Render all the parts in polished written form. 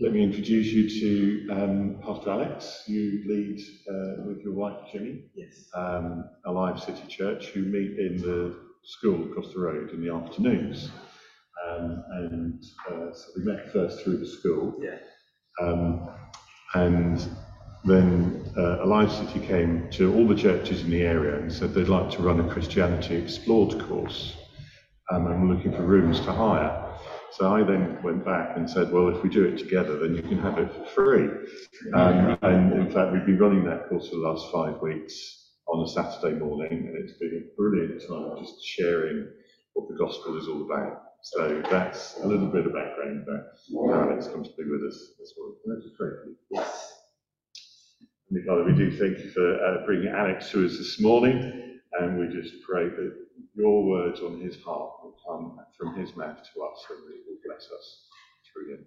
Let me introduce you to Pastor Alex. You lead with your wife Jenny. Yes. Alive City Church, who meet in the school across the road in the afternoons. So we met first through the school. Yeah. And then Alive City came to all the churches in the area and said they'd like to run a Christianity Explored course, and we're looking for rooms to hire. So I then went back and said, well, if we do it together, then you can have it for free. And in fact, we've been running that course for the last 5 weeks on a Saturday morning, and it's been a brilliant time just sharing what the gospel is all about. So that's a little bit of background about Alex comes to be with us as well. That's great. Yes. And Father, we do thank you for bringing Alex to us this morning, and we just pray that your words on his heart will come from his mouth to us, and that he will bless us through him.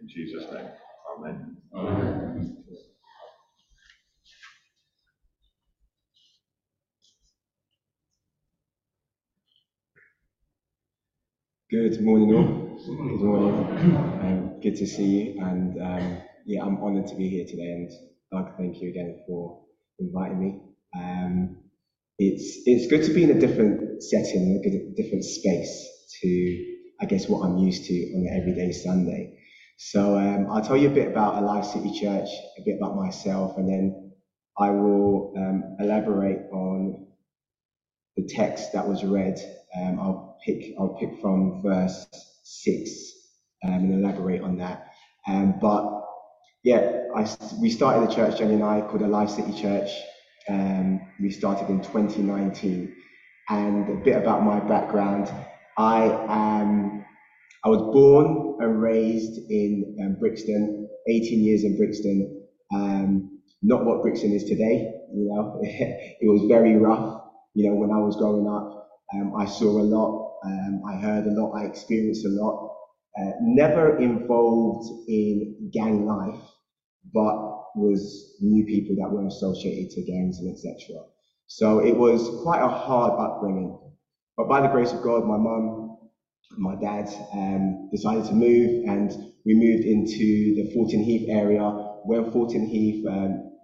In Jesus' name, amen. Amen. Good morning, all. Good morning. Good to see you, and I'm honoured to be here today. And Doug, thank you again for inviting me. It's good to be in a different setting, a different space to, I guess, what I'm used to on an everyday Sunday. So I'll tell you a bit about Alive City Church, a bit about myself, and then I will elaborate on the text that was read. I'll pick from verse 6 and elaborate on that. We started a church, Jenny and I, called Alive City Church. We started in 2019. And a bit about my background. I was born and raised in Brixton, 18 years in Brixton. Not what Brixton is today, you know. It was very rough, you know, when I was growing up. I saw a lot, I heard a lot, I experienced a lot. Never involved in gang life, but was new people that were associated to gangs and etc. So it was quite a hard upbringing. But by the grace of God, my mum and my dad decided to move, and we moved into the Fortin Heath area. When Fortin Heath,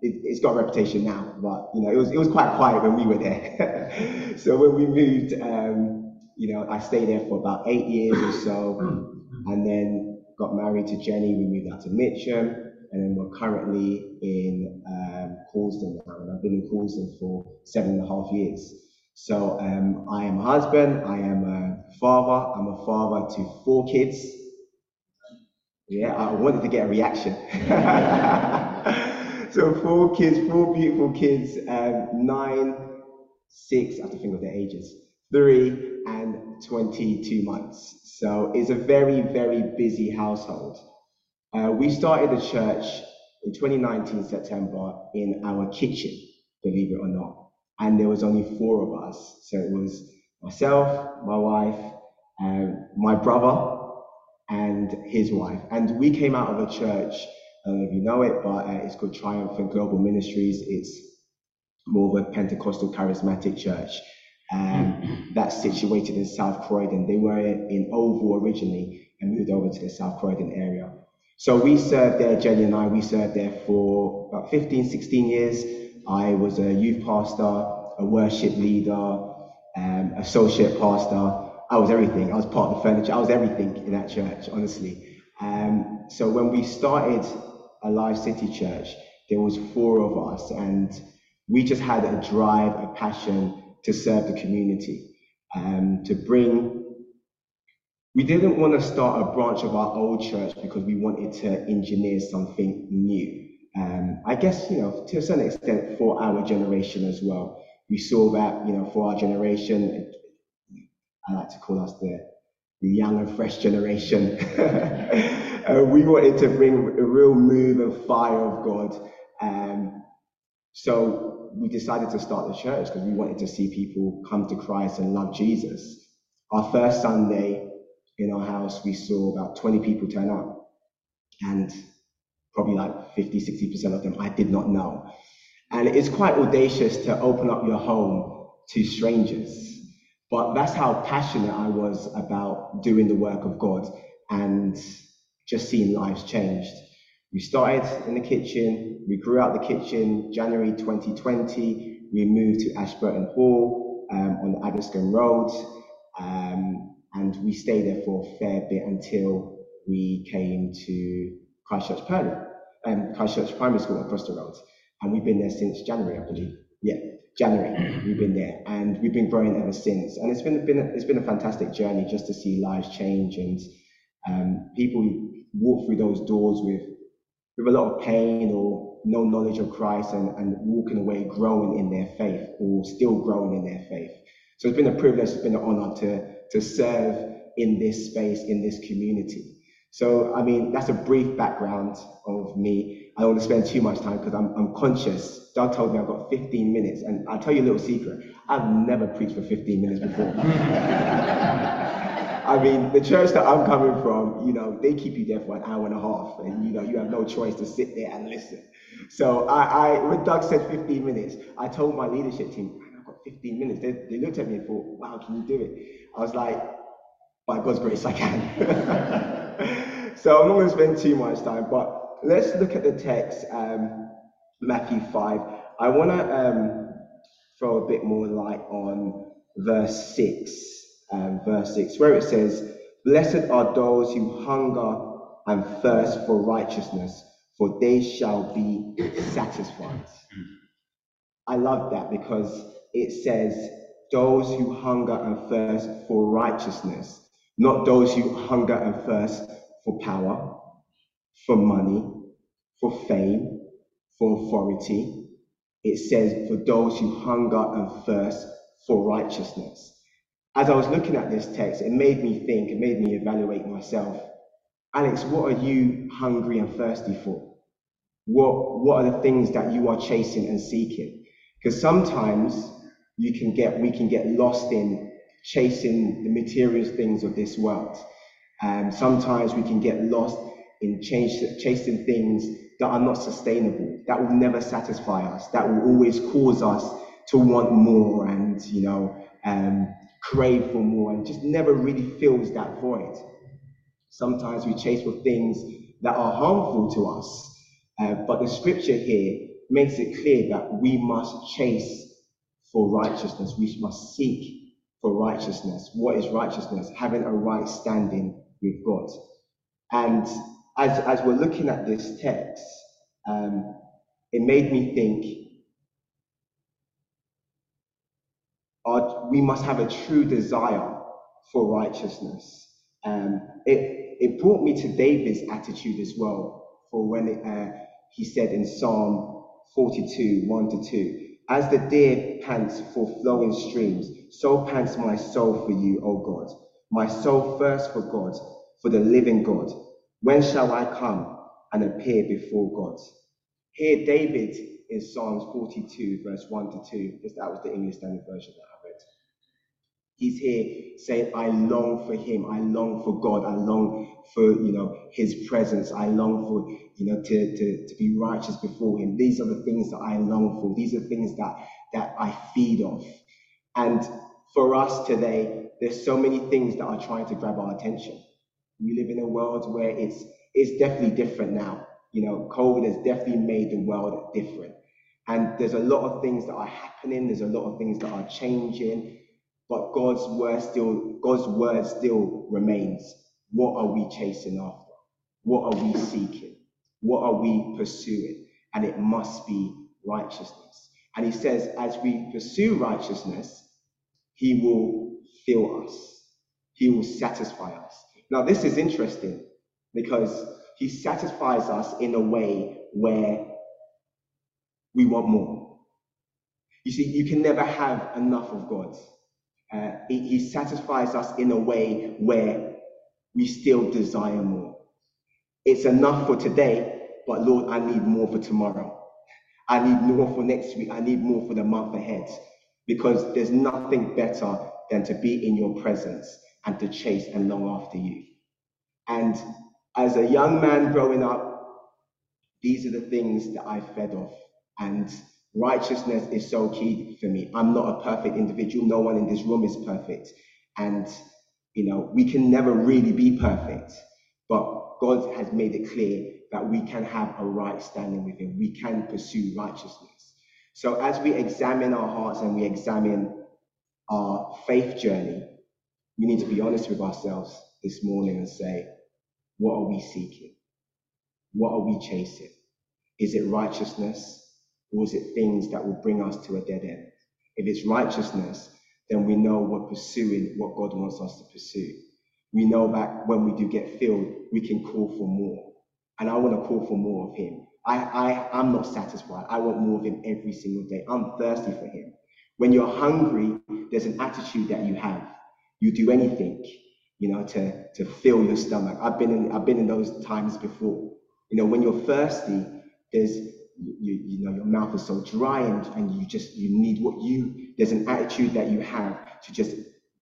it's got a reputation now, but you know, it was quite quiet when we were there. So when we moved, you know, I stayed there for about 8 years or so. And then got married to Jenny. We moved out to Mitcham, and then we're currently in Caulston now. And I've been in Caulston for 7.5 years. So I am a husband. I am a father. I'm a father to 4 kids. Yeah, I wanted to get a reaction. So 4 kids, 4 beautiful kids. 9, 6. I have to think of their ages. 3 and 22 months. So it's a very, very busy household. We started the church in 2019 September in our kitchen, believe it or not. And there was only 4 of us. So it was myself, my wife, my brother, and his wife. And we came out of a church, I don't know if you know it, but it's called Triumphant Global Ministries. It's more of a Pentecostal charismatic church. That's situated in South Croydon. They were in Oval originally and moved over to the South Croydon area. So we served there, Jenny and I, we served there for about 15, 16 years. I was a youth pastor, a worship leader, associate pastor. I was everything. I was part of the furniture. I was everything in that church, honestly. So when we started Alive City Church, there was 4 of us, and we just had a drive, a passion to serve the community, we didn't want to start a branch of our old church because we wanted to engineer something new. I guess, you know, to a certain extent for our generation as well. We saw that, you know, for our generation, I like to call us the young and fresh generation. We wanted to bring a real move and fire of God. So we decided to start the church because we wanted to see people come to Christ and love Jesus. Our first Sunday in our house, we saw about 20 people turn up, and probably like 50, 60% of them I did not know. And it's quite audacious to open up your home to strangers. But that's how passionate I was about doing the work of God and just seen lives changed. We started in the kitchen, we grew out the kitchen. January 2020, we moved to Ashburton Hall on the Addiscombe Road, and we stayed there for a fair bit until we came to Christchurch Primary School across the road. And we've been there since January, I believe. Yeah, January, we've been there, and we've been growing ever since. And it's been a fantastic journey just to see lives change, and people walk through those doors with a lot of pain or no knowledge of Christ, and walking away growing in their faith, or still growing in their faith. So it's been a privilege, it's been an honor to serve in this space, in this community. So, I mean, that's a brief background of me. I don't want to spend too much time because I'm conscious. Doug told me I've got 15 minutes, and I'll tell you a little secret. I've never preached for 15 minutes before. I mean, the church that I'm coming from, you know, they keep you there for an hour and a half, and you know, you have no choice to sit there and listen. So I when Doug said 15 minutes, I told my leadership team, man, I've got 15 minutes. They looked at me and thought, wow, can you do it? I was like, by God's grace, I can. So I'm not going to spend too much time, but let's look at the text, Matthew 5. I want to throw a bit more light on verse 6. Verse 6, where it says, "Blessed are those who hunger and thirst for righteousness, for they shall be satisfied." I love that because it says, "Those who hunger and thirst for righteousness," not those who hunger and thirst for power, for money, for fame, for authority. It says, "For those who hunger and thirst for righteousness." As I was looking at this text, it made me think, it made me evaluate myself. Alex, what are you hungry and thirsty for? What are the things that you are chasing and seeking? Because sometimes we can get lost in chasing the material things of this world. Sometimes we can get lost in chasing things that are not sustainable, that will never satisfy us, that will always cause us to want more and, you know, crave for more, and just never really fills that void. Sometimes we chase for things that are harmful to us, but the scripture here makes it clear that we must chase for righteousness. We must seek for righteousness. What is righteousness? Having a right standing with God. And as we're looking at this text, it made me think, we must have a true desire for righteousness. It brought me to David's attitude as well, for when he said in Psalm 42, 1-2, "As the deer pants for flowing streams, so pants my soul for you, O God. My soul thirsts for God, for the living God. When shall I come and appear before God?" Here David in Psalms 42, verse 1-2, because that was the English Standard Version that I read. He's here saying, I long for him, I long for God, I long for, you know, his presence, I long for, you know, to be righteous before him. These are the things that I long for. These are things that I feed off. And for us today, there's so many things that are trying to grab our attention. We live in a world where it's definitely different now. You know, COVID has definitely made the world different. And there's a lot of things that are happening. There's a lot of things that are changing, but God's word still remains. What are we chasing after? What are we seeking? What are we pursuing? And it must be righteousness. And he says, as we pursue righteousness, he will fill us. He will satisfy us. Now, this is interesting because he satisfies us in a way where we want more. You see, you can never have enough of God. He satisfies us in a way where we still desire more. It's enough for today, but Lord, I need more for tomorrow. I need more for next week. I need more for the month ahead, because there's nothing better than to be in your presence and to chase and long after you. And as a young man growing up, these are the things that I fed off. And righteousness is so key for me. I'm not a perfect individual. No one in this room is perfect. And, you know, we can never really be perfect. But God has made it clear that we can have a right standing with him. We can pursue righteousness. So as we examine our hearts and we examine our faith journey, we need to be honest with ourselves this morning and say, what are we seeking? What are we chasing? Is it righteousness, or is it things that will bring us to a dead end? If it's righteousness, then we know we're pursuing what God wants us to pursue. We know that when we do get filled, we can call for more. And I want to call for more of him. I'm not satisfied. I want more of him every single day. I'm thirsty for him. When you're hungry, there's an attitude that you have. You do anything, to fill your stomach. I've been in those times before. When you're thirsty, your mouth is so dry and you need there's an attitude that you have to just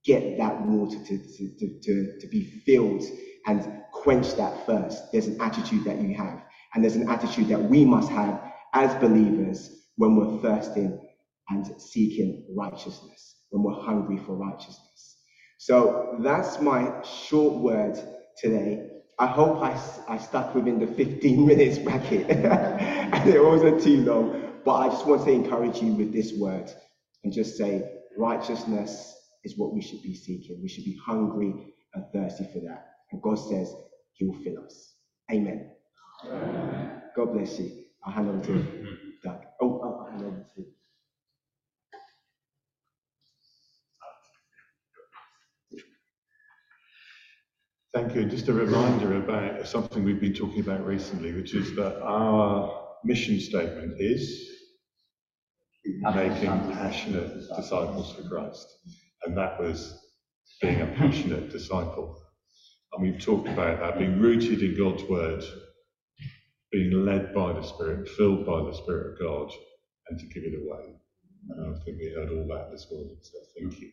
get that water to be filled and quench that thirst. There's an attitude that you have, and there's an attitude that we must have as believers when we're thirsting and seeking righteousness, when we're hungry for righteousness. So that's my short word today. I hope I stuck within the 15 minutes bracket and it wasn't too long, but I just want to encourage you with this word and just say righteousness is what we should be seeking. We should be hungry and thirsty for that. And God says he will fill us. Amen. Amen. God bless you. I'll hand over to Doug. I'll hand over to you. Thank you. Just a reminder about something we've been talking about recently, which is that our mission statement is making passionate disciples for Christ. And that was being a passionate disciple. And we've talked about that, being rooted in God's word, being led by the Spirit, filled by the Spirit of God, and to give it away. And I think we heard all that this morning, so thank you.